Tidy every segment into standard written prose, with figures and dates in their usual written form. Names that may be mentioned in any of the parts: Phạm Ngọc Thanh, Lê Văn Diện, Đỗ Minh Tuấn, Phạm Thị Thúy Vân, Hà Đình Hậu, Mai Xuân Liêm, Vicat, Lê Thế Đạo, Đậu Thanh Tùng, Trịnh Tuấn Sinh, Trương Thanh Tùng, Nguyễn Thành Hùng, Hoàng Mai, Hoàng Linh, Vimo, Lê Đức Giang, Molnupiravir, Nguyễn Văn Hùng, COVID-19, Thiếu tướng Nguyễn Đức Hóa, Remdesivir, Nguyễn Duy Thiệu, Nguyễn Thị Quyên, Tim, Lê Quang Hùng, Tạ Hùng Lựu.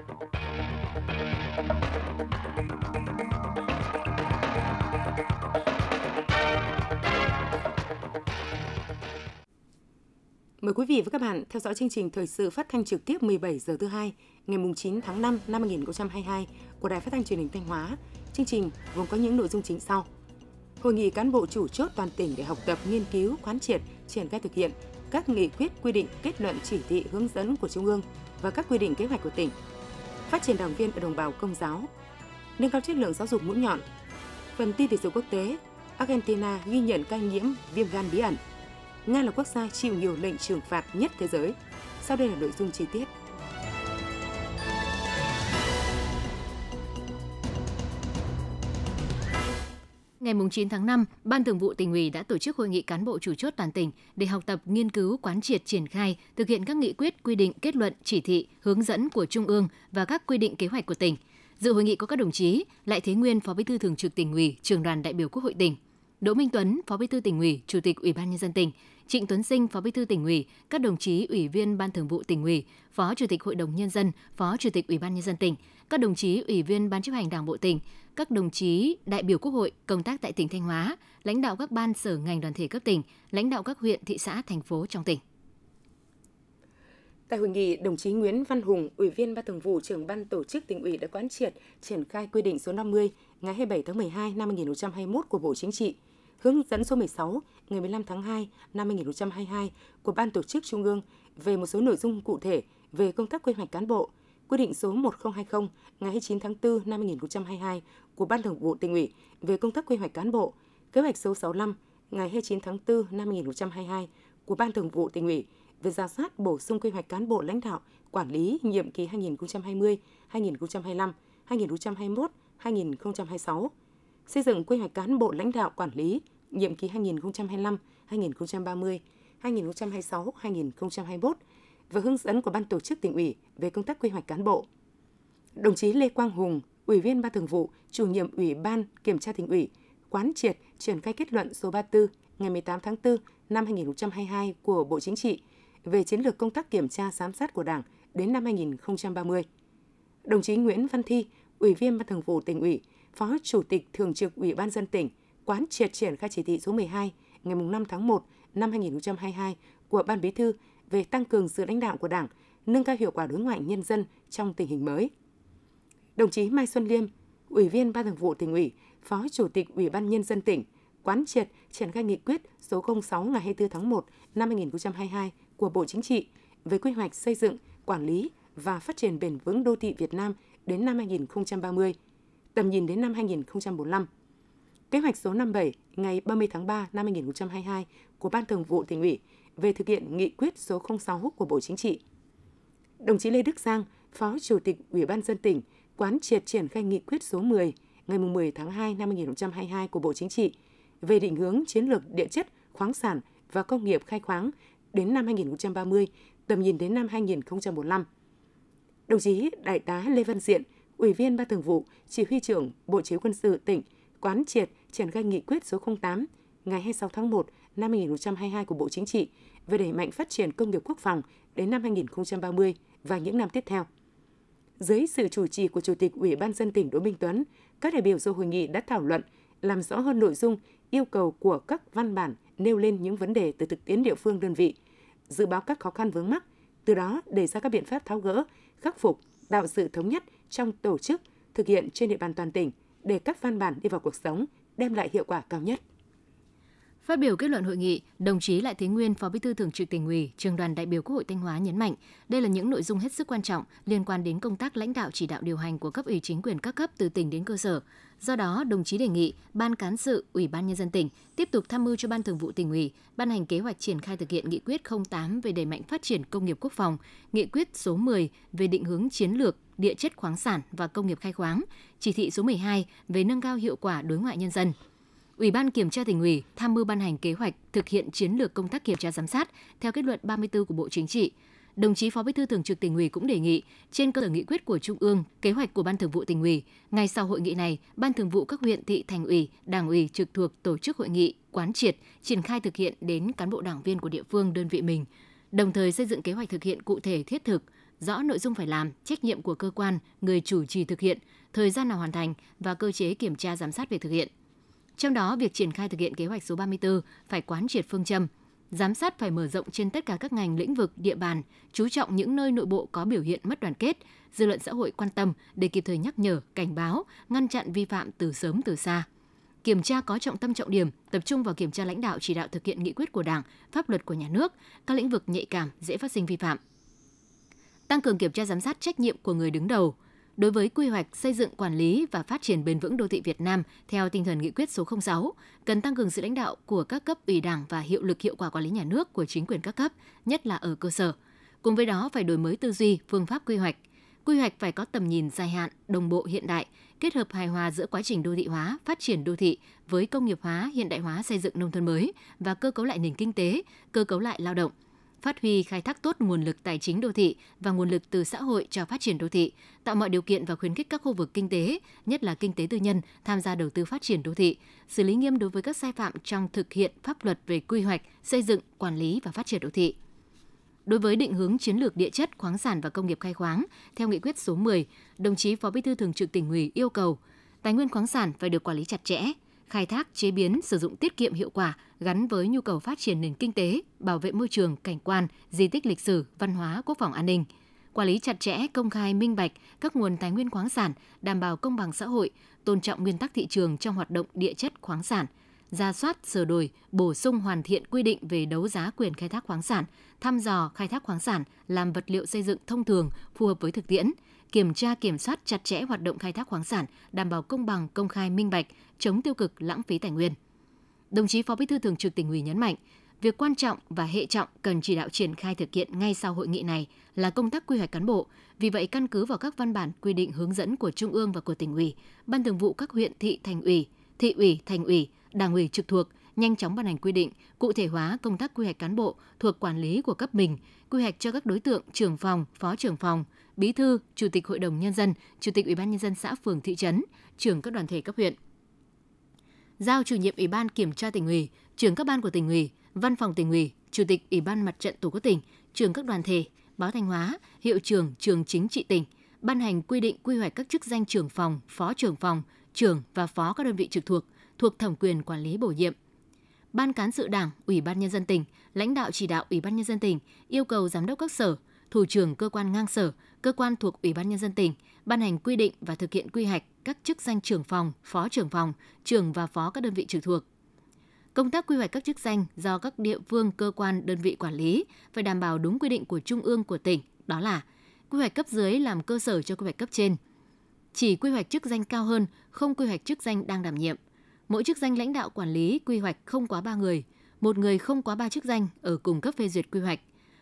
Mời quý vị và các bạn theo dõi chương trình thời sự phát thanh trực tiếp 17 giờ thứ hai ngày 9 tháng 5 năm 2022 của Đài Phát thanh Truyền hình Thanh Hóa. Chương trình gồm có những nội dung chính sau: Hội nghị cán bộ chủ chốt toàn tỉnh để học tập, nghiên cứu, quán triệt, triển khai thực hiện các nghị quyết, quy định, kết luận, chỉ thị, hướng dẫn của Trung ương và các quy định kế hoạch của tỉnh. Phát triển đảng viên ở đồng bào Công giáo, nâng cao chất lượng giáo dục mũi nhọn. Phần tin thể dục quốc tế, Argentina ghi nhận ca nhiễm viêm gan bí ẩn. Nga là quốc gia chịu nhiều lệnh trừng phạt nhất thế giới. Sau đây là nội dung chi tiết. Ngày 9 tháng 5, Ban Thường vụ Tỉnh ủy đã tổ chức hội nghị cán bộ chủ chốt toàn tỉnh để học tập, nghiên cứu, quán triệt, triển khai, thực hiện các nghị quyết, quy định, kết luận, chỉ thị, hướng dẫn của Trung ương và các quy định kế hoạch của tỉnh. Dự hội nghị có các đồng chí Lại Thế Nguyên, Phó Bí thư Thường trực Tỉnh ủy, Trưởng đoàn đại biểu Quốc hội tỉnh; Đỗ Minh Tuấn, Phó Bí thư Tỉnh ủy, Chủ tịch Ủy ban nhân dân tỉnh; Trịnh Tuấn Sinh, Phó Bí thư Tỉnh ủy; các đồng chí Ủy viên Ban Thường vụ Tỉnh ủy, Phó Chủ tịch Hội đồng nhân dân, Phó Chủ tịch Ủy ban nhân dân tỉnh; các đồng chí Ủy viên Ban chấp hành Đảng bộ tỉnh; các đồng chí đại biểu Quốc hội công tác tại tỉnh Thanh Hóa; lãnh đạo các ban, sở, ngành, đoàn thể cấp tỉnh; lãnh đạo các huyện, thị xã, thành phố trong tỉnh. Tại hội nghị, đồng chí Nguyễn Văn Hùng, Ủy viên Ban Thường vụ, Trưởng Ban Tổ chức Tỉnh ủy đã quán triệt, triển khai quy định số 50 ngày 27 tháng 12 năm 2021 của Bộ Chính trị, hướng dẫn số 16 ngày 15 tháng 2 năm 2022 của Ban Tổ chức Trung ương về một số nội dung cụ thể về công tác quy hoạch cán bộ, quy định số 1020 ngày 29 tháng 4 năm 2022 của Ban Thường vụ Tỉnh ủy về công tác quy hoạch cán bộ, kế hoạch số 65 ngày 29 tháng 4 năm 2022 của Ban Thường vụ Tỉnh ủy về rà soát bổ sung quy hoạch cán bộ lãnh đạo, quản lý nhiệm kỳ 2020, 2025, 2021, 2026. Xây dựng quy hoạch cán bộ lãnh đạo quản lý nhiệm kỳ 2025, 2030, 2026, 2021 và hướng dẫn của Ban Tổ chức Tỉnh ủy về công tác quy hoạch cán bộ. Đồng chí Lê Quang Hùng, Ủy viên Ban Thường vụ, Chủ nhiệm Ủy ban Kiểm tra Tỉnh ủy, quán triệt, triển khai kết luận số 34 ngày 18 tháng 4 năm 2022 của Bộ Chính trị về chiến lược công tác kiểm tra giám sát của Đảng đến năm 2030. Đồng chí Nguyễn Văn Thi, Ủy viên Ban Thường vụ Tỉnh ủy, Phó Chủ tịch Thường trực Ủy ban nhân dân tỉnh, quán triệt triển khai chỉ thị số 12 ngày 5 tháng 1 năm 2022 của Ban Bí thư về tăng cường sự lãnh đạo của Đảng, nâng cao hiệu quả đối ngoại nhân dân trong tình hình mới. Đồng chí Mai Xuân Liêm, Ủy viên Ban Thường vụ Tỉnh ủy, Phó Chủ tịch Ủy ban nhân dân tỉnh, quán triệt triển khai nghị quyết số 06 ngày 24 tháng 1 năm 2022 của Bộ Chính trị về quy hoạch xây dựng, quản lý và phát triển bền vững đô thị Việt Nam đến năm 2030, tầm nhìn đến năm 2045. Kế hoạch số 57 ngày 30 tháng 3 năm 2022 của Ban Thường vụ Tỉnh ủy về thực hiện nghị quyết số 06 của Bộ Chính trị. Đồng chí Lê Đức Giang, Phó Chủ tịch Ủy ban nhân dân tỉnh, quán triệt triển khai nghị quyết số 10 ngày 10 tháng 2 năm 2022 của Bộ Chính trị về định hướng chiến lược địa chất, khoáng sản và công nghiệp khai khoáng đến năm 2030, tầm nhìn đến năm 2045. Đồng chí Đại tá Lê Văn Diện, Ủy viên Ban Thường vụ, Chỉ huy trưởng Bộ Chỉ huy quân sự tỉnh, quán triệt triển khai nghị quyết số 08 ngày 26 tháng 1 năm 2022 của Bộ Chính trị về đẩy mạnh phát triển công nghiệp quốc phòng đến năm 2030 và những năm tiếp theo. Dưới sự chủ trì của Chủ tịch Ủy ban nhân dân tỉnh Đỗ Minh Tuấn, các đại biểu dự hội nghị đã thảo luận, làm rõ hơn nội dung, yêu cầu của các văn bản, nêu lên những vấn đề từ thực tiễn địa phương đơn vị, dự báo các khó khăn vướng mắc, từ đó đề ra các biện pháp tháo gỡ, khắc phục, tạo sự thống nhất trong tổ chức, thực hiện trên địa bàn toàn tỉnh để các văn bản đi vào cuộc sống, đem lại hiệu quả cao nhất. Phát biểu kết luận hội nghị, đồng chí Lại Thế Nguyên, Phó Bí thư Thường trực Tỉnh ủy, Trưởng đoàn đại biểu Quốc hội Thanh Hóa nhấn mạnh, đây là những nội dung hết sức quan trọng liên quan đến công tác lãnh đạo chỉ đạo điều hành của cấp ủy chính quyền các cấp từ tỉnh đến cơ sở. Do đó, đồng chí đề nghị Ban Cán sự Ủy ban nhân dân tỉnh tiếp tục tham mưu cho Ban Thường vụ Tỉnh ủy ban hành kế hoạch triển khai thực hiện nghị quyết 08 về đẩy mạnh phát triển công nghiệp quốc phòng, nghị quyết số 10 về định hướng chiến lược địa chất khoáng sản và công nghiệp khai khoáng, chỉ thị số 12 về nâng cao hiệu quả đối ngoại nhân dân. Ủy ban Kiểm tra Tỉnh ủy tham mưu ban hành kế hoạch thực hiện chiến lược công tác kiểm tra giám sát theo kết luận 34 của Bộ Chính trị. Đồng chí Phó Bí thư Thường trực Tỉnh ủy cũng đề nghị trên cơ sở nghị quyết của Trung ương, kế hoạch của Ban Thường vụ Tỉnh ủy, ngay sau hội nghị này, Ban Thường vụ các huyện, thị, thành ủy, Đảng ủy trực thuộc tổ chức hội nghị quán triệt, triển khai thực hiện đến cán bộ đảng viên của địa phương đơn vị mình. đồng thời xây dựng kế hoạch thực hiện cụ thể thiết thực, rõ nội dung phải làm, trách nhiệm của cơ quan, người chủ trì thực hiện, thời gian nào hoàn thành và cơ chế kiểm tra giám sát việc thực hiện. Trong đó, việc triển khai thực hiện kế hoạch số 34 phải quán triệt phương châm, giám sát phải mở rộng trên tất cả các ngành, lĩnh vực, địa bàn, chú trọng những nơi nội bộ có biểu hiện mất đoàn kết, dư luận xã hội quan tâm để kịp thời nhắc nhở, cảnh báo, ngăn chặn vi phạm từ sớm từ xa. Kiểm tra có trọng tâm trọng điểm, tập trung vào kiểm tra lãnh đạo chỉ đạo thực hiện nghị quyết của Đảng, pháp luật của nhà nước, các lĩnh vực nhạy cảm dễ phát sinh vi phạm. Tăng cường kiểm tra giám sát trách nhiệm của người đứng đầu. Đối với quy hoạch xây dựng, quản lý và phát triển bền vững đô thị Việt Nam theo tinh thần nghị quyết số 06, cần tăng cường sự lãnh đạo của các cấp ủy Đảng và hiệu lực hiệu quả quản lý nhà nước của chính quyền các cấp, nhất là ở cơ sở. Cùng với đó phải đổi mới tư duy, phương pháp quy hoạch. Quy hoạch phải có tầm nhìn dài hạn, đồng bộ hiện đại, kết hợp hài hòa giữa quá trình đô thị hóa, phát triển đô thị với công nghiệp hóa, hiện đại hóa xây dựng nông thôn mới và cơ cấu lại nền kinh tế, cơ cấu lại lao động. Phát huy khai thác tốt nguồn lực tài chính đô thị và nguồn lực từ xã hội cho phát triển đô thị, tạo mọi điều kiện và khuyến khích các khu vực kinh tế, nhất là kinh tế tư nhân, tham gia đầu tư phát triển đô thị, xử lý nghiêm đối với các sai phạm trong thực hiện pháp luật về quy hoạch, xây dựng, quản lý và phát triển đô thị. Đối với định hướng chiến lược địa chất, khoáng sản và công nghiệp khai khoáng, theo nghị quyết số 10, đồng chí Phó Bí thư Thường trực Tỉnh ủy yêu cầu tài nguyên khoáng sản phải được quản lý chặt chẽ, khai thác, chế biến, sử dụng tiết kiệm hiệu quả gắn với nhu cầu phát triển nền kinh tế, bảo vệ môi trường, cảnh quan, di tích lịch sử, văn hóa, quốc phòng an ninh. Quản lý chặt chẽ, công khai, minh bạch các nguồn tài nguyên khoáng sản, đảm bảo công bằng xã hội, tôn trọng nguyên tắc thị trường trong hoạt động địa chất khoáng sản, rà soát, sửa đổi, bổ sung hoàn thiện quy định về đấu giá quyền khai thác khoáng sản, thăm dò khai thác khoáng sản làm vật liệu xây dựng thông thường phù hợp với thực tiễn. Kiểm tra kiểm soát chặt chẽ hoạt động khai thác khoáng sản, đảm bảo công bằng, công khai, minh bạch, chống tiêu cực, lãng phí tài nguyên. Đồng chí Phó Bí thư Thường trực Tỉnh ủy nhấn mạnh, việc quan trọng và hệ trọng cần chỉ đạo triển khai thực hiện ngay sau hội nghị này là công tác quy hoạch cán bộ. Vì vậy, căn cứ vào các văn bản, quy định, hướng dẫn của Trung ương và của Tỉnh ủy, Ban Thường vụ các huyện, thị, thành ủy, Thành ủy, Đảng ủy trực thuộc nhanh chóng ban hành quy định, cụ thể hóa công tác quy hoạch cán bộ thuộc quản lý của cấp mình, quy hoạch cho các đối tượng trưởng phòng, phó trưởng phòng, bí thư, chủ tịch Hội đồng Nhân dân, chủ tịch Ủy ban Nhân dân xã, phường, thị trấn, trưởng các đoàn thể cấp huyện. Giao chủ nhiệm Ủy ban Kiểm tra Tỉnh ủy, trưởng các ban của Tỉnh ủy, Văn phòng Tỉnh ủy, Chủ tịch Ủy ban Mặt trận Tổ quốc tỉnh, trưởng các đoàn thể, báo Thanh Hóa, hiệu trưởng trường chính trị tỉnh, ban hành quy định quy hoạch các chức danh trưởng phòng, phó trưởng phòng, trưởng và phó các đơn vị trực thuộc thẩm quyền quản lý bổ nhiệm. Ban cán sự Đảng, Ủy ban Nhân dân tỉnh, lãnh đạo chỉ đạo Ủy ban Nhân dân tỉnh yêu cầu giám đốc các sở, thủ trưởng cơ quan ngang sở, cơ quan thuộc Ủy ban Nhân dân tỉnh ban hành quy định và thực hiện quy hoạch các chức danh trưởng phòng, phó trưởng phòng, trưởng và phó các đơn vị trực thuộc. Công tác quy hoạch các chức danh do các địa phương, cơ quan, đơn vị quản lý phải đảm bảo đúng quy định của Trung ương, của tỉnh, đó là quy hoạch cấp dưới làm cơ sở cho quy hoạch cấp trên. Chỉ quy hoạch chức danh cao hơn, không quy hoạch chức danh đang đảm nhiệm. Mỗi chức danh lãnh đạo quản lý quy hoạch không quá 3 người, một người không quá 3 chức danh ở cùng cấp phê duyệt quy hoạch,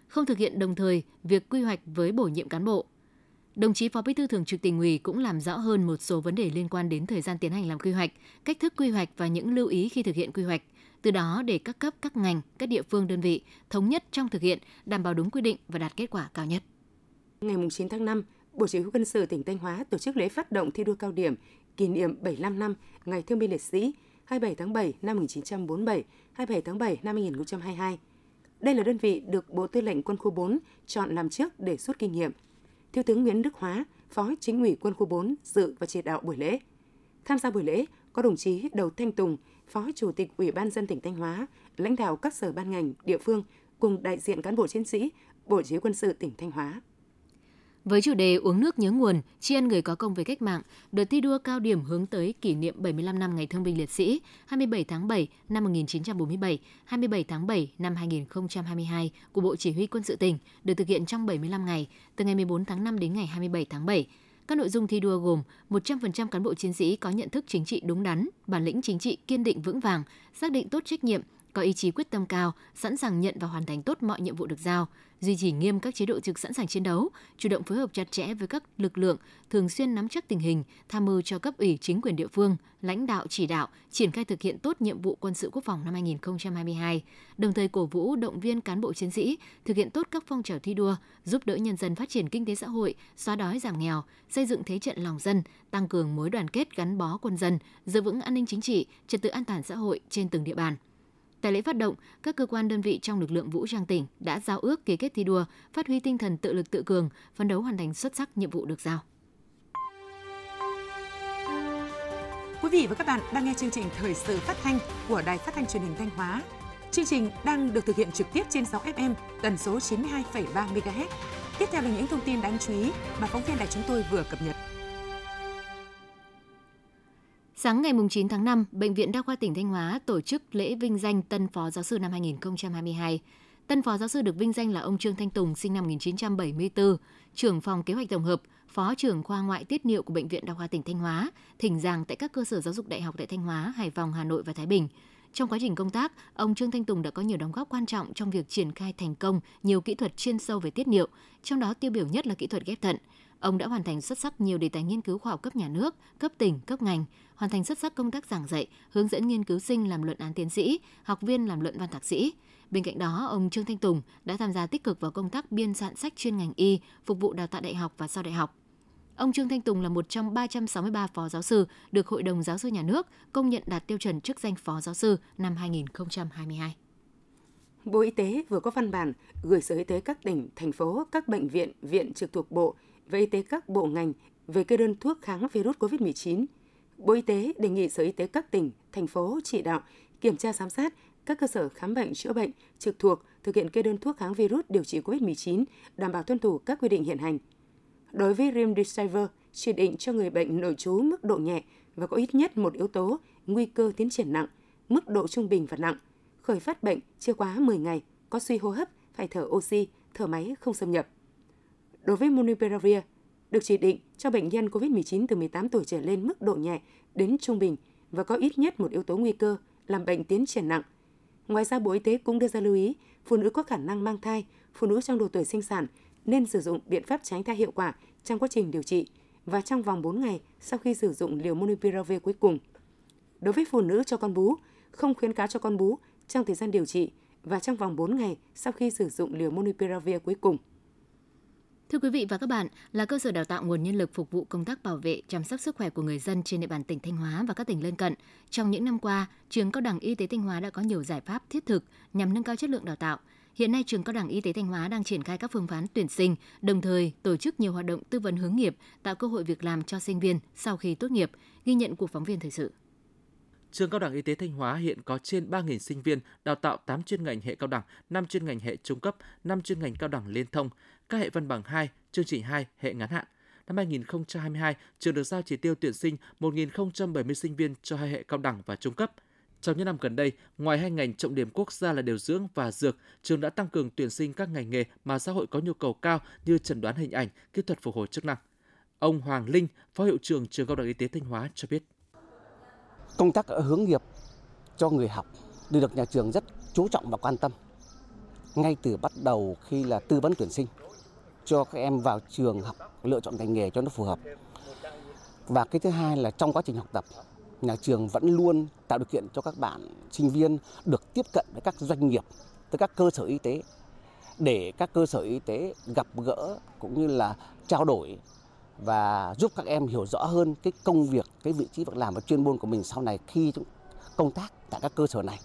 không thực hiện đồng thời việc quy hoạch với bổ nhiệm cán bộ. Đồng chí Phó Bí thư Thường trực Tỉnh ủy cũng làm rõ hơn một số vấn đề liên quan đến thời gian tiến hành làm quy hoạch, cách thức quy hoạch và những lưu ý khi thực hiện quy hoạch. Từ đó để các cấp, các ngành, các địa phương, đơn vị thống nhất trong thực hiện, đảm bảo đúng quy định và đạt kết quả cao nhất. Ngày 9 tháng 5, Bộ Chỉ huy Quân sự tỉnh Thanh Hóa tổ chức lễ phát động thi đua cao điểm kỷ niệm 75 năm Ngày Thương binh Liệt sĩ 27 tháng 7 năm 1947, 27 tháng 7 năm 2022. Đây là đơn vị được Bộ Tư lệnh Quân khu 4 chọn làm trước để rút kinh nghiệm. Thiếu tướng Nguyễn Đức Hóa, Phó Chính ủy Quân khu 4 dự và chỉ đạo buổi lễ. Tham gia buổi lễ có đồng chí Đậu Thanh Tùng, Phó Chủ tịch Ủy ban nhân dân tỉnh Thanh Hóa, lãnh đạo các sở ban ngành, địa phương cùng đại diện cán bộ chiến sĩ Bộ Chỉ huy Quân sự tỉnh Thanh Hóa. Với chủ đề uống nước nhớ nguồn, tri ân người có công với cách mạng, đợt thi đua cao điểm hướng tới kỷ niệm 75 năm Ngày Thương binh Liệt sĩ 27 tháng 7 năm 1947, 27 tháng 7 năm 2022 của Bộ Chỉ huy Quân sự tỉnh được thực hiện trong 75 ngày, từ ngày 14 tháng 5 đến ngày 27 tháng 7. Các nội dung thi đua gồm 100% cán bộ chiến sĩ có nhận thức chính trị đúng đắn, bản lĩnh chính trị kiên định vững vàng, xác định tốt trách nhiệm, có ý chí quyết tâm cao, sẵn sàng nhận và hoàn thành tốt mọi nhiệm vụ được giao, duy trì nghiêm các chế độ trực sẵn sàng chiến đấu, chủ động phối hợp chặt chẽ với các lực lượng, thường xuyên nắm chắc tình hình, tham mưu cho cấp ủy chính quyền địa phương, lãnh đạo chỉ đạo, triển khai thực hiện tốt nhiệm vụ quân sự quốc phòng năm 2022, đồng thời cổ vũ động viên cán bộ chiến sĩ thực hiện tốt các phong trào thi đua, giúp đỡ nhân dân phát triển kinh tế xã hội, xóa đói giảm nghèo, xây dựng thế trận lòng dân, tăng cường mối đoàn kết gắn bó quân dân, giữ vững an ninh chính trị, trật tự an toàn xã hội trên từng địa bàn. Tại lễ phát động, các cơ quan đơn vị trong lực lượng vũ trang tỉnh đã giao ước ký kết thi đua, phát huy tinh thần tự lực tự cường, phấn đấu hoàn thành xuất sắc nhiệm vụ được giao. Quý vị và các bạn đang nghe chương trình Thời sự phát thanh của Đài Phát thanh Truyền hình Thanh Hóa. Chương trình đang được thực hiện trực tiếp trên 6 FM, tần số 92,3 MHz. Tiếp theo là những thông tin đáng chú ý mà phóng viên đài chúng tôi vừa cập nhật. Sáng ngày 9 tháng 5, Bệnh viện Đa khoa tỉnh Thanh Hóa tổ chức lễ vinh danh tân phó giáo sư năm 2022. Tân phó giáo sư được vinh danh là ông Trương Thanh Tùng, sinh năm 1974, trưởng phòng kế hoạch tổng hợp, phó trưởng khoa ngoại tiết niệu của Bệnh viện Đa khoa tỉnh Thanh Hóa, thỉnh giảng tại các cơ sở giáo dục đại học tại Thanh Hóa, Hải Phòng, Hà Nội và Thái Bình. Trong quá trình công tác, ông Trương Thanh Tùng đã có nhiều đóng góp quan trọng trong việc triển khai thành công nhiều kỹ thuật chuyên sâu về tiết niệu, trong đó tiêu biểu nhất là kỹ thuật ghép thận. Ông đã hoàn thành xuất sắc nhiều đề tài nghiên cứu khoa học cấp nhà nước, cấp tỉnh, cấp ngành, hoàn thành xuất sắc công tác giảng dạy, hướng dẫn nghiên cứu sinh làm luận án tiến sĩ, học viên làm luận văn thạc sĩ. Bên cạnh đó, ông Trương Thanh Tùng đã tham gia tích cực vào công tác biên soạn sách chuyên ngành y, phục vụ đào tạo đại học và sau đại học. Ông Trương Thanh Tùng là một trong 363 phó giáo sư được Hội đồng Giáo sư Nhà nước công nhận đạt tiêu chuẩn chức danh phó giáo sư năm 2022. Bộ Y tế vừa có văn bản gửi Sở Y tế các tỉnh, thành phố, các bệnh viện, viện trực thuộc Bộ và Y tế các bộ ngành về kê đơn thuốc kháng virus COVID-19. Bộ Y tế đề nghị Sở Y tế các tỉnh, thành phố chỉ đạo kiểm tra giám sát các cơ sở khám bệnh chữa bệnh trực thuộc thực hiện kê đơn thuốc kháng virus điều trị COVID-19, đảm bảo tuân thủ các quy định hiện hành. Đối với Remdesivir, chỉ định cho người bệnh nội trú mức độ nhẹ và có ít nhất một yếu tố nguy cơ tiến triển nặng, mức độ trung bình và nặng, khởi phát bệnh chưa quá 10 ngày, có suy hô hấp, phải thở oxy, thở máy không xâm nhập. Đối với Molnupiravir, được chỉ định cho bệnh nhân COVID-19 từ 18 tuổi trở lên mức độ nhẹ đến trung bình và có ít nhất một yếu tố nguy cơ làm bệnh tiến triển nặng. Ngoài ra, Bộ Y tế cũng đưa ra lưu ý, phụ nữ có khả năng mang thai, phụ nữ trong độ tuổi sinh sản nên sử dụng biện pháp tránh thai hiệu quả trong quá trình điều trị và trong vòng 4 ngày sau khi sử dụng liều Molnupiravir cuối cùng. Đối với phụ nữ cho con bú, không khuyến cáo cho con bú trong thời gian điều trị và trong vòng 4 ngày sau khi sử dụng liều Molnupiravir cuối cùng. Thưa quý vị và các bạn, là cơ sở đào tạo nguồn nhân lực phục vụ công tác bảo vệ, chăm sóc sức khỏe của người dân trên địa bàn tỉnh Thanh Hóa và các tỉnh lân cận. Trong những năm qua, Trường Cao đẳng Y tế Thanh Hóa đã có nhiều giải pháp thiết thực nhằm nâng cao chất lượng đào tạo. Hiện nay, Trường Cao đẳng Y tế Thanh Hóa đang triển khai các phương án tuyển sinh, đồng thời tổ chức nhiều hoạt động tư vấn hướng nghiệp, tạo cơ hội việc làm cho sinh viên sau khi tốt nghiệp, ghi nhận của phóng viên thời sự. Trường Cao đẳng Y tế Thanh Hóa hiện có trên 3.000 sinh viên, đào tạo 8 chuyên ngành hệ cao đẳng, 5 chuyên ngành hệ trung cấp, 5 chuyên ngành cao đẳng liên thông, các hệ văn bằng 2, chương trình 2, hệ ngắn hạn. Năm 2022, trường được giao chỉ tiêu tuyển sinh 1.070 sinh viên cho hai hệ cao đẳng và trung cấp. Trong những năm gần đây, ngoài hai ngành trọng điểm quốc gia là điều dưỡng và dược, trường đã tăng cường tuyển sinh các ngành nghề mà xã hội có nhu cầu cao như chẩn đoán hình ảnh, kỹ thuật phục hồi chức năng. Ông Hoàng Linh, Phó Hiệu trưởng Trường Cao đẳng Y tế Thanh Hóa cho biết. Công tác hướng nghiệp cho người học được nhà trường rất chú trọng và quan tâm. Ngay từ bắt đầu khi là tư vấn tuyển sinh cho các em vào trường học, lựa chọn ngành nghề cho nó phù hợp. Và cái thứ hai là trong quá trình học tập, nhà trường vẫn luôn tạo điều kiện cho các bạn sinh viên được tiếp cận với các doanh nghiệp, tới các cơ sở y tế để các cơ sở y tế gặp gỡ cũng như là trao đổi và giúp các em hiểu rõ hơn cái công việc, cái vị trí việc làm và chuyên môn của mình sau này khi công tác tại các cơ sở này.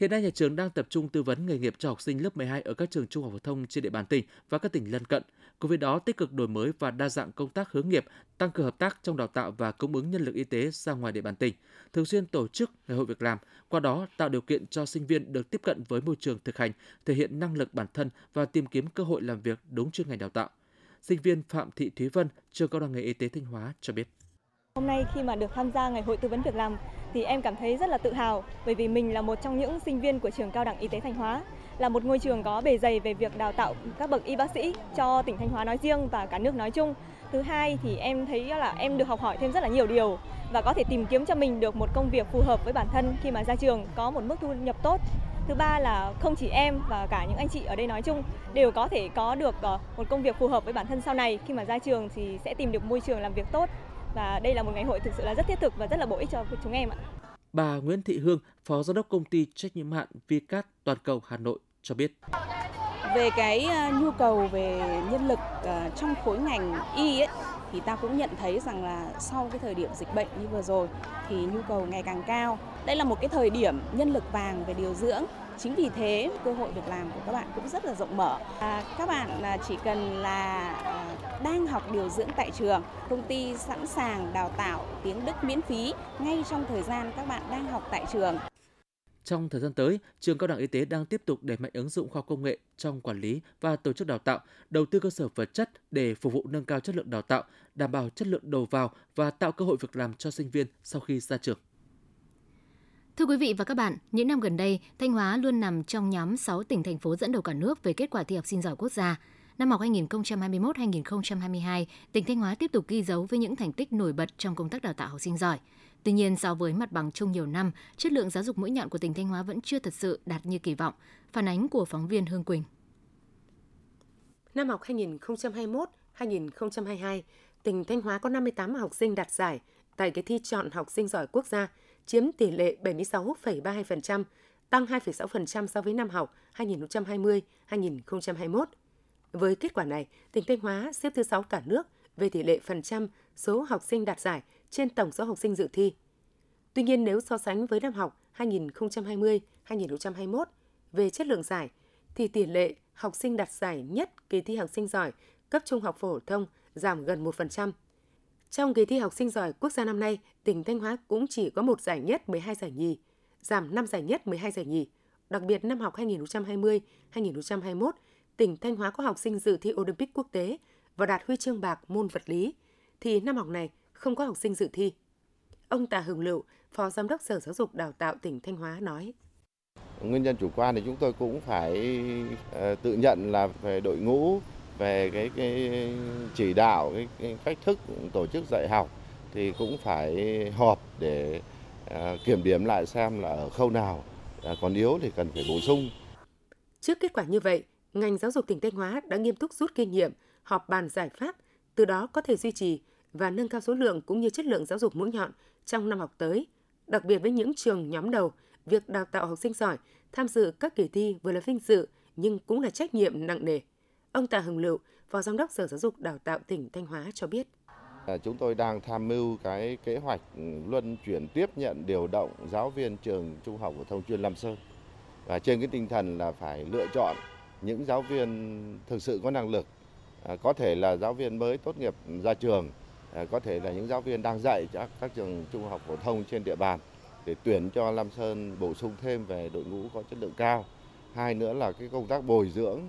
Hiện nay, nhà trường đang tập trung tư vấn nghề nghiệp cho học sinh lớp 12 ở các trường trung học phổ thông trên địa bàn tỉnh và các tỉnh lân cận. Cùng với đó, tích cực đổi mới và đa dạng công tác hướng nghiệp, tăng cường hợp tác trong đào tạo và cung ứng nhân lực y tế ra ngoài địa bàn tỉnh, thường xuyên tổ chức ngày hội việc làm, qua đó tạo điều kiện cho sinh viên được tiếp cận với môi trường thực hành, thể hiện năng lực bản thân và tìm kiếm cơ hội làm việc đúng chuyên ngành đào tạo. Sinh viên Phạm Thị Thúy Vân, Trường Cao đẳng Nghề Y tế Thanh Hóa cho biết. Hôm nay khi mà được tham gia ngày hội tư vấn việc làm thì em cảm thấy rất là tự hào bởi vì mình là một trong những sinh viên của Trường Cao đẳng Y tế Thanh Hóa, là một ngôi trường có bề dày về việc đào tạo các bậc y bác sĩ cho tỉnh Thanh Hóa nói riêng và cả nước nói chung. Thứ hai thì em thấy là em được học hỏi thêm rất là nhiều điều và có thể tìm kiếm cho mình được một công việc phù hợp với bản thân khi mà ra trường, có một mức thu nhập tốt. Thứ ba là không chỉ em và cả những anh chị ở đây nói chung đều có thể có được một công việc phù hợp với bản thân sau này, khi mà ra trường thì sẽ tìm được môi trường làm việc tốt. Và đây là một ngày hội thực sự là rất thiết thực và rất là bổ ích cho chúng em ạ. Bà Nguyễn Thị Hương, Phó Giám đốc Công ty Trách nhiệm hữu hạn Vicat Toàn cầu Hà Nội cho biết. Về cái nhu cầu về nhân lực trong khối ngành y ấy, thì ta cũng nhận thấy rằng là sau cái thời điểm dịch bệnh như vừa rồi thì nhu cầu ngày càng cao Đây là một cái thời điểm nhân lực vàng về điều dưỡng. Chính vì thế cơ hội việc làm của các bạn cũng rất là rộng mở. Các bạn chỉ cần là đang học điều dưỡng tại trường, công ty sẵn sàng đào tạo tiếng Đức miễn phí ngay trong thời gian các bạn đang học tại trường. Trong thời gian tới, trường Cao đẳng Y tế đang tiếp tục đẩy mạnh ứng dụng khoa học công nghệ trong quản lý và tổ chức đào tạo, đầu tư cơ sở vật chất để phục vụ nâng cao chất lượng đào tạo, đảm bảo chất lượng đầu vào và tạo cơ hội việc làm cho sinh viên sau khi ra trường. Thưa quý vị và các bạn, những năm gần đây, Thanh Hóa luôn nằm trong nhóm 6 tỉnh thành phố dẫn đầu cả nước về kết quả thi học sinh giỏi quốc gia. Năm học 2021-2022, tỉnh Thanh Hóa tiếp tục ghi dấu với những thành tích nổi bật trong công tác đào tạo học sinh giỏi. Tuy nhiên, so với mặt bằng chung nhiều năm, chất lượng giáo dục mũi nhọn của tỉnh Thanh Hóa vẫn chưa thật sự đạt như kỳ vọng. Phản ánh của phóng viên Hương Quỳnh. Năm học 2021-2022, tỉnh Thanh Hóa có 58 học sinh đạt giải tại kỳ thi chọn học sinh giỏi quốc gia, chiếm tỷ lệ 76,32%, tăng 2,6% so với năm học 2020-2021. Với kết quả này, tỉnh Thanh Hóa xếp thứ 6 cả nước về tỷ lệ phần trăm số học sinh đạt giải trên tổng số học sinh dự thi. Tuy nhiên, nếu so sánh với năm học 2020-2021 về chất lượng giải, thì tỷ lệ học sinh đạt giải nhất kỳ thi học sinh giỏi cấp trung học phổ thông giảm gần 1%. Trong kỳ thi học sinh giỏi quốc gia năm nay, tỉnh Thanh Hóa cũng chỉ có 1 giải nhất, 12 giải nhì, giảm 5 giải nhất, 12 giải nhì. Đặc biệt, năm học 2020-2021, tỉnh Thanh Hóa có học sinh dự thi Olympic quốc tế và đạt huy chương bạc môn vật lý, thì năm học này không có học sinh dự thi. Ông Tạ Hùng Lựu, Phó Giám đốc Sở Giáo dục Đào tạo tỉnh Thanh Hóa nói. Nguyên nhân chủ quan thì chúng tôi cũng phải tự nhận là về đội ngũ, về cái chỉ đạo, cái cách thức tổ chức dạy học thì cũng phải họp để kiểm điểm lại xem là ở khâu nào còn yếu thì cần phải bổ sung. Trước kết quả như vậy, ngành giáo dục tỉnh Thanh Hóa đã nghiêm túc rút kinh nghiệm, họp bàn giải pháp, từ đó có thể duy trì và nâng cao số lượng cũng như chất lượng giáo dục mũi nhọn trong năm học tới. Đặc biệt với những trường nhóm đầu, việc đào tạo học sinh giỏi tham dự các kỳ thi vừa là vinh dự nhưng cũng là trách nhiệm nặng nề. Ông Tạ Hùng Lựu, Phó Giám đốc Sở Giáo dục Đào tạo tỉnh Thanh Hóa cho biết. Chúng tôi đang tham mưu cái kế hoạch luân chuyển tiếp nhận điều động giáo viên trường Trung học phổ thông chuyên Lam Sơn. Và trên cái tinh thần là phải lựa chọn những giáo viên thực sự có năng lực, có thể là giáo viên mới tốt nghiệp ra trường, có thể là những giáo viên đang dạy các trường trung học phổ thông trên địa bàn để tuyển cho Lam Sơn bổ sung thêm về đội ngũ có chất lượng cao. Hai nữa là cái công tác bồi dưỡng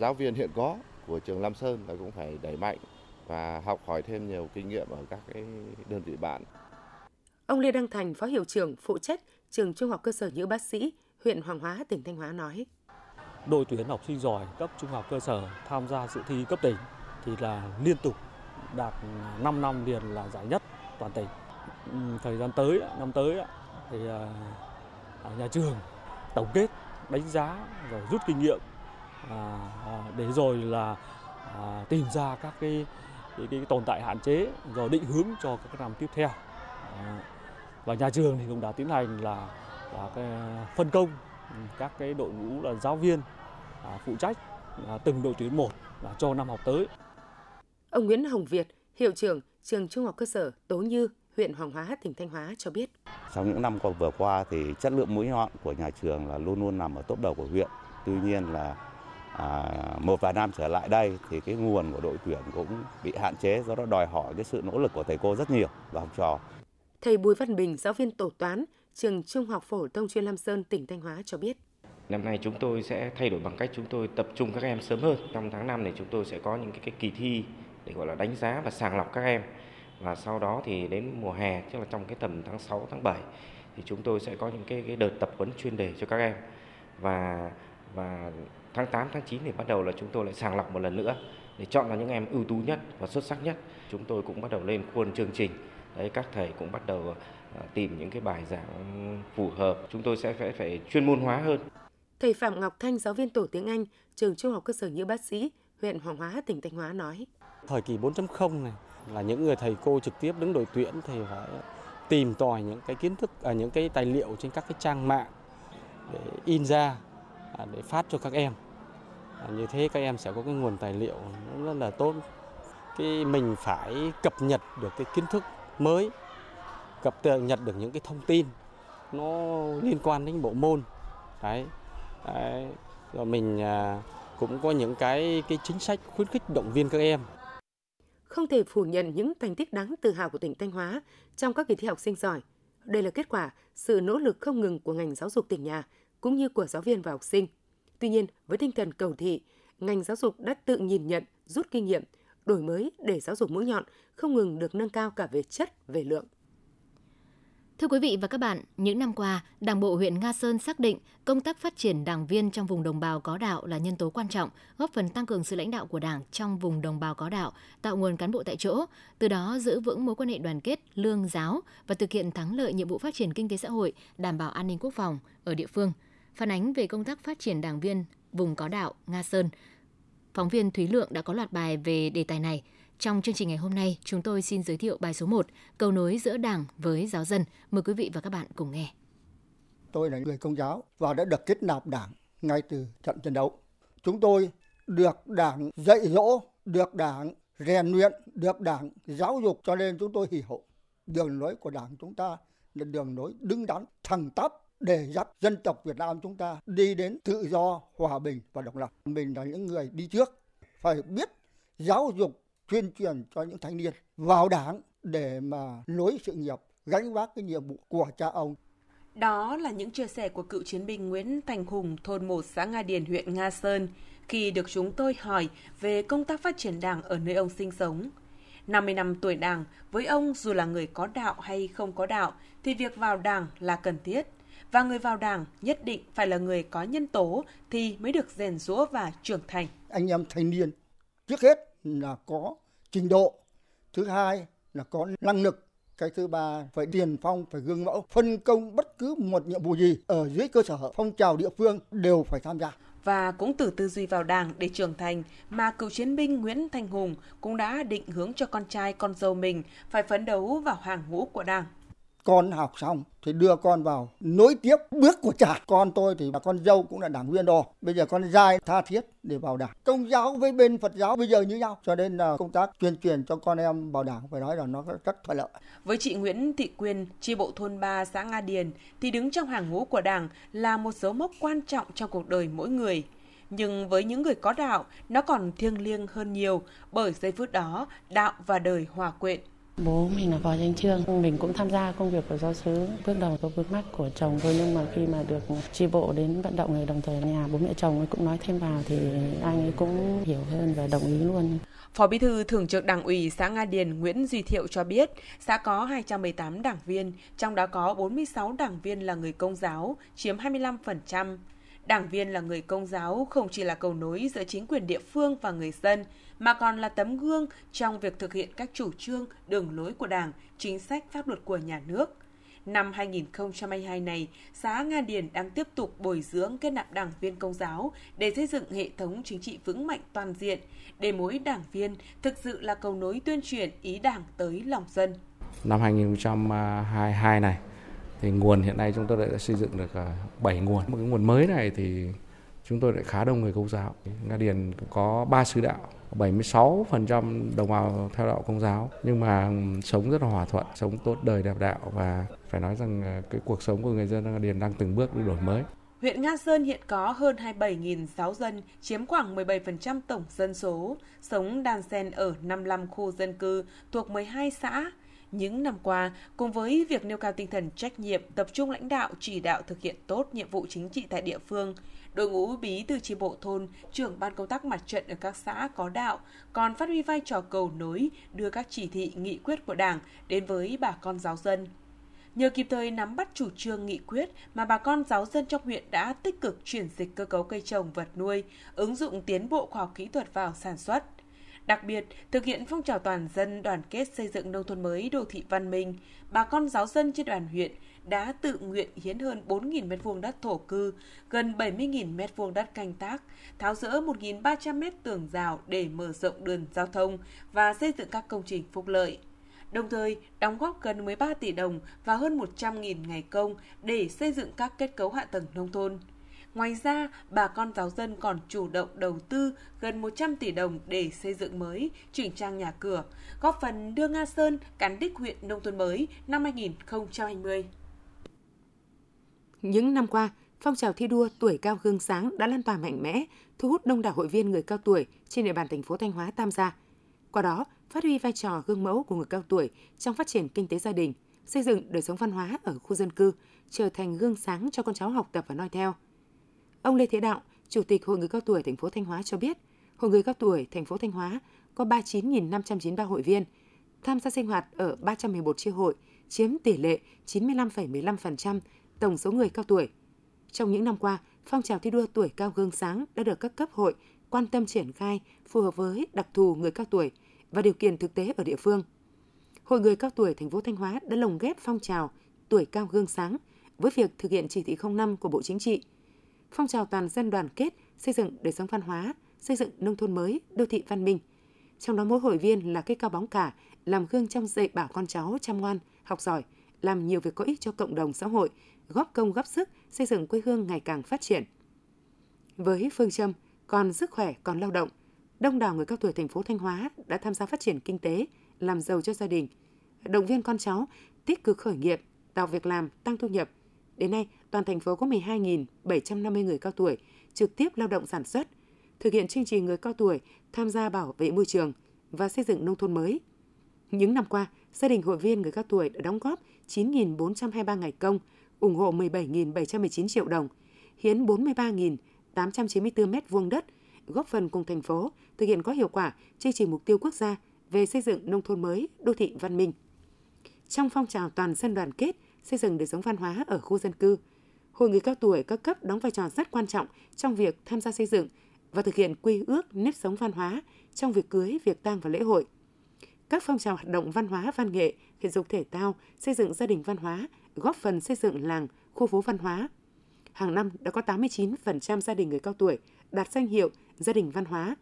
giáo viên hiện có của trường Lam Sơn là cũng phải đẩy mạnh và học hỏi thêm nhiều kinh nghiệm ở các cái đơn vị bạn. Ông Lê Đăng Thành, Phó Hiệu trưởng phụ trách trường Trung học cơ sở Nhữ Bác Sĩ, huyện Hoàng Hóa, tỉnh Thanh Hóa nói. Đội tuyển học sinh giỏi cấp trung học cơ sở tham gia dự thi cấp tỉnh thì là liên tục đạt 5 năm liền là giải nhất toàn tỉnh. Thời gian tới, năm tới thì nhà trường tổng kết, đánh giá rồi rút kinh nghiệm để rồi là tìm ra các cái tồn tại hạn chế rồi định hướng cho các năm tiếp theo. Và nhà trường thì cũng đã tiến hành là cái phân công các cái đội ngũ là giáo viên phụ trách từng đội tuyển một là cho năm học tới. Ông Nguyễn Hồng Việt, hiệu trưởng trường Trung học cơ sở Tố Như, huyện Hoàng Hóa, tỉnh Thanh Hóa cho biết. Trong những năm vừa qua thì chất lượng mũi nhọn của nhà trường là luôn luôn nằm ở top đầu của huyện. Tuy nhiên là một vài năm trở lại đây thì cái nguồn của đội tuyển cũng bị hạn chế, do đó đòi hỏi cái sự nỗ lực của thầy cô rất nhiều và học trò. Thầy Bùi Văn Bình, giáo viên tổ toán trường Trung học phổ thông chuyên Lam Sơn, tỉnh Thanh Hóa cho biết. Năm nay chúng tôi sẽ thay đổi bằng cách chúng tôi tập trung các em sớm hơn. Trong tháng 5 này chúng tôi sẽ có những cái kỳ thi để gọi là đánh giá và sàng lọc các em. Và sau đó thì đến mùa hè, tức là trong cái tầm tháng 6, tháng 7 thì chúng tôi sẽ có những cái đợt tập huấn chuyên đề cho các em. Và tháng 8, tháng 9 thì bắt đầu là chúng tôi lại sàng lọc một lần nữa để chọn ra những em ưu tú nhất và xuất sắc nhất. Chúng tôi cũng bắt đầu lên khuôn chương trình. Đấy, các thầy cũng bắt đầu tìm những cái bài giảng phù hợp. Chúng tôi sẽ phải chuyên môn hóa hơn. Thầy Phạm Ngọc Thanh, giáo viên tổ tiếng Anh, trường Trung học cơ sở Nhữ Bác Sĩ, huyện Hoàng Hóa, tỉnh Thanh Hóa nói. Thời kỳ 4.0 này là những người thầy cô trực tiếp đứng đội tuyển thì phải tìm tòi những cái kiến thức, những cái tài liệu trên các cái trang mạng để in ra để phát cho các em. Như thế các em sẽ có cái nguồn tài liệu rất là tốt. Mình phải cập nhật được cái kiến thức mới, cập nhật được những cái thông tin nó liên quan đến bộ môn. Đấy. Đấy. Rồi mình cũng có những cái chính sách khuyến khích động viên các em. Không thể phủ nhận những thành tích đáng tự hào của tỉnh Thanh Hóa trong các kỳ thi học sinh giỏi. Đây là kết quả sự nỗ lực không ngừng của ngành giáo dục tỉnh nhà cũng như của giáo viên và học sinh. Tuy nhiên, với tinh thần cầu thị, ngành giáo dục đã tự nhìn nhận, rút kinh nghiệm, đổi mới để giáo dục mũi nhọn không ngừng được nâng cao cả về chất, về lượng. Thưa quý vị và các bạn, những năm qua, Đảng bộ huyện Nga Sơn xác định công tác phát triển đảng viên trong vùng đồng bào có đạo là nhân tố quan trọng, góp phần tăng cường sự lãnh đạo của Đảng trong vùng đồng bào có đạo, tạo nguồn cán bộ tại chỗ, từ đó giữ vững mối quan hệ đoàn kết, lương giáo và thực hiện thắng lợi nhiệm vụ phát triển kinh tế xã hội, đảm bảo an ninh quốc phòng ở địa phương. Phản ánh về công tác phát triển đảng viên vùng có đạo Nga Sơn, phóng viên Thúy Lượng đã có loạt bài về đề tài này. Trong chương trình ngày hôm nay, chúng tôi xin giới thiệu bài số 1, cầu nối giữa Đảng với giáo dân. Mời quý vị và các bạn cùng nghe. Tôi là người Công giáo và đã được kết nạp Đảng ngay từ trận chiến đấu. Chúng tôi được Đảng dạy dỗ, được Đảng rèn luyện, được Đảng giáo dục, cho nên chúng tôi hỉ hộ. Đường lối của Đảng chúng ta là đường lối đứng đắn, thẳng tắp để dắt dân tộc Việt Nam chúng ta đi đến tự do, hòa bình và độc lập. Mình là những người đi trước, phải biết giáo dục, tuyên truyền cho những thanh niên vào Đảng để mà nối sự nghiệp, gánh vác cái nhiệm vụ của cha ông. Đó là những chia sẻ của cựu chiến binh Nguyễn Thành Hùng, thôn 1, xã Nga Điền, huyện Nga Sơn, khi được chúng tôi hỏi về công tác phát triển Đảng ở nơi ông sinh sống. 50 năm tuổi Đảng, với ông dù là người có đạo hay không có đạo thì việc vào Đảng là cần thiết. Và người vào Đảng nhất định phải là người có nhân tố thì mới được rèn giũa và trưởng thành. Anh em thanh niên trước hết là có trình độ, thứ hai là có năng lực, cái thứ ba phải tiền phong, phải gương mẫu, phân công bất cứ một nhiệm vụ gì ở dưới cơ sở, phong trào địa phương đều phải tham gia. Và cũng từ tư duy vào Đảng để trưởng thành mà cựu chiến binh Nguyễn Thành Hùng cũng đã định hướng cho con trai, con dâu mình phải phấn đấu vào hàng ngũ của Đảng. Con học xong thì đưa con vào nối tiếp bước của cha. Con tôi thì con dâu cũng là đảng viên rồi. Bây giờ con trai tha thiết để vào Đảng. Công giáo với bên Phật giáo bây giờ như nhau. Cho nên là công tác tuyên truyền cho con em vào Đảng phải nói là nó rất thuận lợi. Với chị Nguyễn Thị Quyên, chi bộ thôn 3 xã Nga Điền thì đứng trong hàng ngũ của Đảng là một dấu mốc quan trọng trong cuộc đời mỗi người. Nhưng với những người có đạo, nó còn thiêng liêng hơn nhiều bởi giây phút đó đạo và đời hòa quyện. Bố mình là phó Danh Chương, mình cũng tham gia công việc của giáo xứ. Bước đầu có vướng mắc của chồng thôi, nhưng mà khi mà được chi bộ đến vận động này, đồng thời nhà bố mẹ chồng ấy cũng nói thêm vào thì anh ấy cũng hiểu hơn và đồng ý luôn. Phó Bí thư Thường trực Đảng ủy xã Nga Điền Nguyễn Duy Thiệu cho biết, xã có 218 đảng viên, trong đó có 46 đảng viên là người Công giáo, chiếm 25%. Đảng viên là người Công giáo không chỉ là cầu nối giữa chính quyền địa phương và người dân, mà còn là tấm gương trong việc thực hiện các chủ trương, đường lối của Đảng, chính sách pháp luật của nhà nước. Năm 2022 này, xã Nga Điền đang tiếp tục bồi dưỡng kết nạp đảng viên Công giáo để xây dựng hệ thống chính trị vững mạnh toàn diện, để mỗi đảng viên thực sự là cầu nối tuyên truyền ý Đảng tới lòng dân. Năm 2022 này, thì nguồn hiện nay chúng tôi đã xây dựng được 7 nguồn. Một cái nguồn mới này thì chúng tôi lại khá đông người Công giáo. Nga Điền có 3 sứ đạo, 76% đồng bào theo đạo Công giáo, nhưng mà sống rất là hòa thuận, sống tốt đời đẹp đạo và phải nói rằng cái cuộc sống của người dân Nga Điền đang từng bước được đổi mới. Huyện Nga Sơn hiện có hơn 27.000 giáo dân, chiếm khoảng 17% tổng dân số, sống đan xen ở 55 khu dân cư thuộc 12 xã. Những năm qua, cùng với việc nêu cao tinh thần trách nhiệm, tập trung lãnh đạo, chỉ đạo thực hiện tốt nhiệm vụ chính trị tại địa phương, đội ngũ bí thư chi bộ thôn, trưởng ban công tác mặt trận ở các xã có đạo còn phát huy vai trò cầu nối, đưa các chỉ thị, nghị quyết của Đảng đến với bà con giáo dân. Nhờ kịp thời nắm bắt chủ trương nghị quyết mà bà con giáo dân trong huyện đã tích cực chuyển dịch cơ cấu cây trồng vật nuôi, ứng dụng tiến bộ khoa học kỹ thuật vào sản xuất. Đặc biệt, thực hiện phong trào toàn dân đoàn kết xây dựng nông thôn mới, đô thị văn minh, bà con giáo dân trên toàn huyện đã tự nguyện hiến hơn 4.000 m2 đất thổ cư, gần 70.000 m2 đất canh tác, tháo dỡ 1.300 m tường rào để mở rộng đường giao thông và xây dựng các công trình phúc lợi. Đồng thời, đóng góp gần 13 tỷ đồng và hơn 100.000 ngày công để xây dựng các kết cấu hạ tầng nông thôn. Ngoài ra, bà con giáo dân còn chủ động đầu tư gần 100 tỷ đồng để xây dựng mới, chỉnh trang nhà cửa, góp phần đưa Nga Sơn cán đích huyện nông thôn mới năm 2020. Những năm qua, phong trào thi đua tuổi cao gương sáng đã lan tỏa mạnh mẽ, thu hút đông đảo hội viên người cao tuổi trên địa bàn thành phố Thanh Hóa tham gia. Qua đó, phát huy vai trò gương mẫu của người cao tuổi trong phát triển kinh tế gia đình, xây dựng đời sống văn hóa ở khu dân cư, trở thành gương sáng cho con cháu học tập và noi theo. Ông Lê Thế Đạo, Chủ tịch Hội người cao tuổi thành phố Thanh Hóa cho biết, Hội người cao tuổi thành phố Thanh Hóa có 39.593 hội viên, tham gia sinh hoạt ở 311 chi hội, chiếm tỷ lệ 95,15% tổng số người cao tuổi. Trong những năm qua, phong trào thi đua tuổi cao gương sáng đã được các cấp hội quan tâm triển khai phù hợp với đặc thù người cao tuổi và điều kiện thực tế ở địa phương. Hội người cao tuổi thành phố Thanh Hóa đã lồng ghép phong trào tuổi cao gương sáng với việc thực hiện chỉ thị 05 của Bộ Chính trị, phong trào toàn dân đoàn kết, xây dựng đời sống văn hóa, xây dựng nông thôn mới, đô thị văn minh. Trong đó mỗi hội viên là cây cao bóng cả, làm gương trong dạy bảo con cháu chăm ngoan, học giỏi, làm nhiều việc có ích cho cộng đồng xã hội, góp công góp sức xây dựng quê hương ngày càng phát triển. Với phương châm còn sức khỏe còn lao động, đông đảo người cao tuổi thành phố Thanh Hóa đã tham gia phát triển kinh tế, làm giàu cho gia đình, động viên con cháu tích cực khởi nghiệp, tạo việc làm, tăng thu nhập. Đến nay, toàn thành phố có 12.750 người cao tuổi trực tiếp lao động sản xuất, thực hiện chương trình người cao tuổi tham gia bảo vệ môi trường và xây dựng nông thôn mới. Những năm qua, gia đình hội viên người cao tuổi đã đóng góp 9.423 ngày công, ủng hộ 17.719 triệu đồng, hiến 43.894 m2 đất, góp phần cùng thành phố thực hiện có hiệu quả chương trình mục tiêu quốc gia về xây dựng nông thôn mới, đô thị văn minh. Trong phong trào toàn dân đoàn kết, xây dựng đời sống văn hóa ở khu dân cư, Hội người cao tuổi các cấp đóng vai trò rất quan trọng trong việc tham gia xây dựng và thực hiện quy ước nếp sống văn hóa trong việc cưới, việc tang và lễ hội. Các phong trào hoạt động văn hóa, văn nghệ, thể dục thể thao, xây dựng gia đình văn hóa, góp phần xây dựng làng, khu phố văn hóa. Hàng năm đã có 89% gia đình người cao tuổi đạt danh hiệu gia đình văn hóa,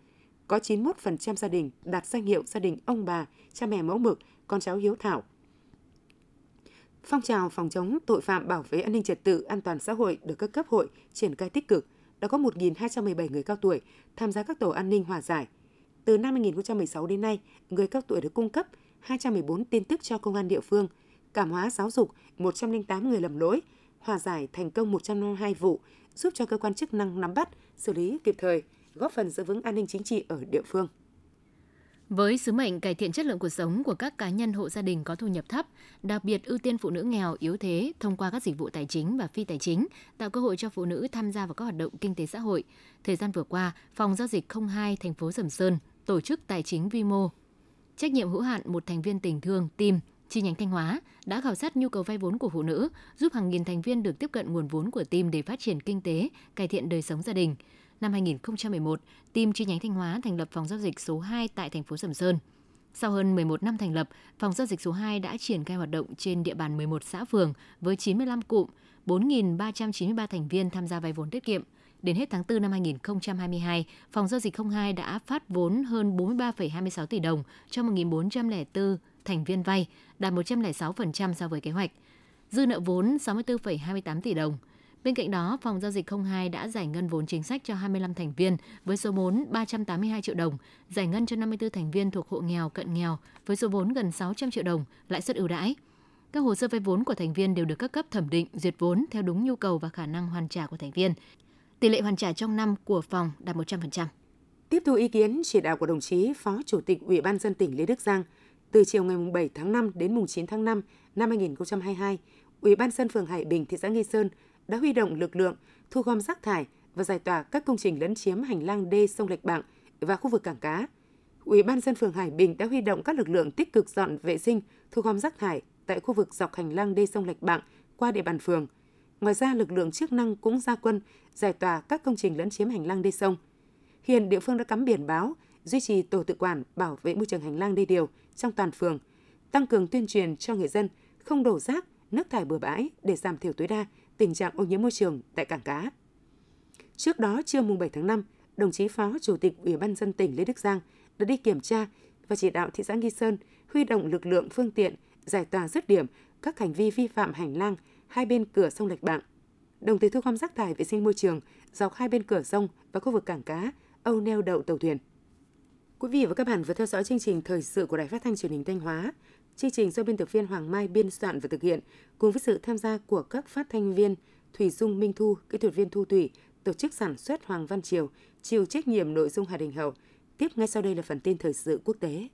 có 91% gia đình đạt danh hiệu gia đình ông bà, cha mẹ mẫu mực, con cháu hiếu thảo. Phong trào phòng chống tội phạm, bảo vệ an ninh trật tự, an toàn xã hội được các cấp hội triển khai tích cực, đã có 1.217 người cao tuổi tham gia các tổ an ninh hòa giải. Từ năm 2016 đến nay, người cao tuổi được cung cấp 214 tin tức cho công an địa phương, cảm hóa giáo dục 108 người lầm lỗi, hòa giải thành công 152 vụ, giúp cho cơ quan chức năng nắm bắt, xử lý kịp thời, góp phần giữ vững an ninh chính trị ở địa phương. Với sứ mệnh cải thiện chất lượng cuộc sống của các cá nhân, hộ gia đình có thu nhập thấp, đặc biệt ưu tiên phụ nữ nghèo, yếu thế thông qua các dịch vụ tài chính và phi tài chính, tạo cơ hội cho phụ nữ tham gia vào các hoạt động kinh tế xã hội. Thời gian vừa qua, Phòng Giao dịch 02 thành phố Sầm Sơn, Tổ chức Tài chính Vimo, Trách nhiệm hữu hạn một thành viên Tình thương Tim, chi nhánh Thanh Hóa đã khảo sát nhu cầu vay vốn của phụ nữ, giúp hàng nghìn thành viên được tiếp cận nguồn vốn của Tim để phát triển kinh tế, cải thiện đời sống gia đình. Năm 2011, Tim chi nhánh Thanh Hóa thành lập Phòng Giao dịch số 2 tại thành phố Sầm Sơn. Sau hơn 11 năm thành lập, Phòng Giao dịch số 2 đã triển khai hoạt động trên địa bàn 11 xã phường với 95 cụm, 4.393 thành viên tham gia vay vốn tiết kiệm. Đến hết tháng 4 năm 2022, Phòng Giao dịch 02 đã phát vốn hơn 43,26 tỷ đồng cho 1.404 thành viên vay, đạt 106% so với kế hoạch. Dư nợ vốn 64,28 tỷ đồng. Bên cạnh đó, Phòng Giao dịch 02 đã giải ngân vốn chính sách cho 25 thành viên với số vốn 382 triệu đồng, giải ngân cho 54 thành viên thuộc hộ nghèo, cận nghèo với số vốn gần 600 triệu đồng, lãi suất ưu đãi. Các hồ sơ vay vốn của thành viên đều được các cấp thẩm định, duyệt vốn theo đúng nhu cầu và khả năng hoàn trả của thành viên. Tỷ lệ hoàn trả trong năm của phòng đạt 100%. Tiếp thu ý kiến chỉ đạo của đồng chí Phó Chủ tịch Ủy ban nhân dân tỉnh Lê Đức Giang, từ chiều ngày 7 tháng 5 đến 9 tháng 5 năm 2022, Ủy ban nhân dân phường Hải Bình, thị xã Nghi Sơn đã huy động lực lượng thu gom rác thải và giải tỏa các công trình lấn chiếm hành lang đê sông Lạch Bạng và khu vực cảng cá. Ủy ban nhân dân phường Hải Bình đã huy động các lực lượng tích cực dọn vệ sinh, thu gom rác thải tại khu vực dọc hành lang đê sông Lạch Bạng qua địa bàn phường. Ngoài ra, lực lượng chức năng cũng ra quân giải tỏa các công trình lấn chiếm hành lang đê sông. Hiện địa phương đã cắm biển báo, duy trì tổ tự quản bảo vệ môi trường hành lang đê điều trong toàn phường, tăng cường tuyên truyền cho người dân không đổ rác, nước thải bừa bãi để giảm thiểu tối đa tình trạng ô nhiễm môi trường tại cảng cá. Trước đó, trưa mùng 7 tháng 5, đồng chí Phó Chủ tịch Ủy ban nhân dân tỉnh Lê Đức Giang đã đi kiểm tra và chỉ đạo thị xã Nghi Sơn huy động lực lượng phương tiện giải tỏa dứt điểm các hành vi vi phạm hành lang hai bên cửa sông Lạch Bạng, đồng thời thu gom rác thải vệ sinh môi trường dọc hai bên cửa sông và khu vực cảng cá, âu neo đậu tàu thuyền. Quý vị và các bạn vừa theo dõi chương trình thời sự của Đài Phát thanh Truyền hình Thanh Hóa. Chương trình do biên tập viên Hoàng Mai biên soạn và thực hiện, cùng với sự tham gia của các phát thanh viên Thủy Dung Minh Thu, kỹ thuật viên Thu Thủy, tổ chức sản xuất Hoàng Văn Triều, chịu trách nhiệm nội dung Hà Đình Hậu. Tiếp ngay sau đây là phần tin thời sự quốc tế.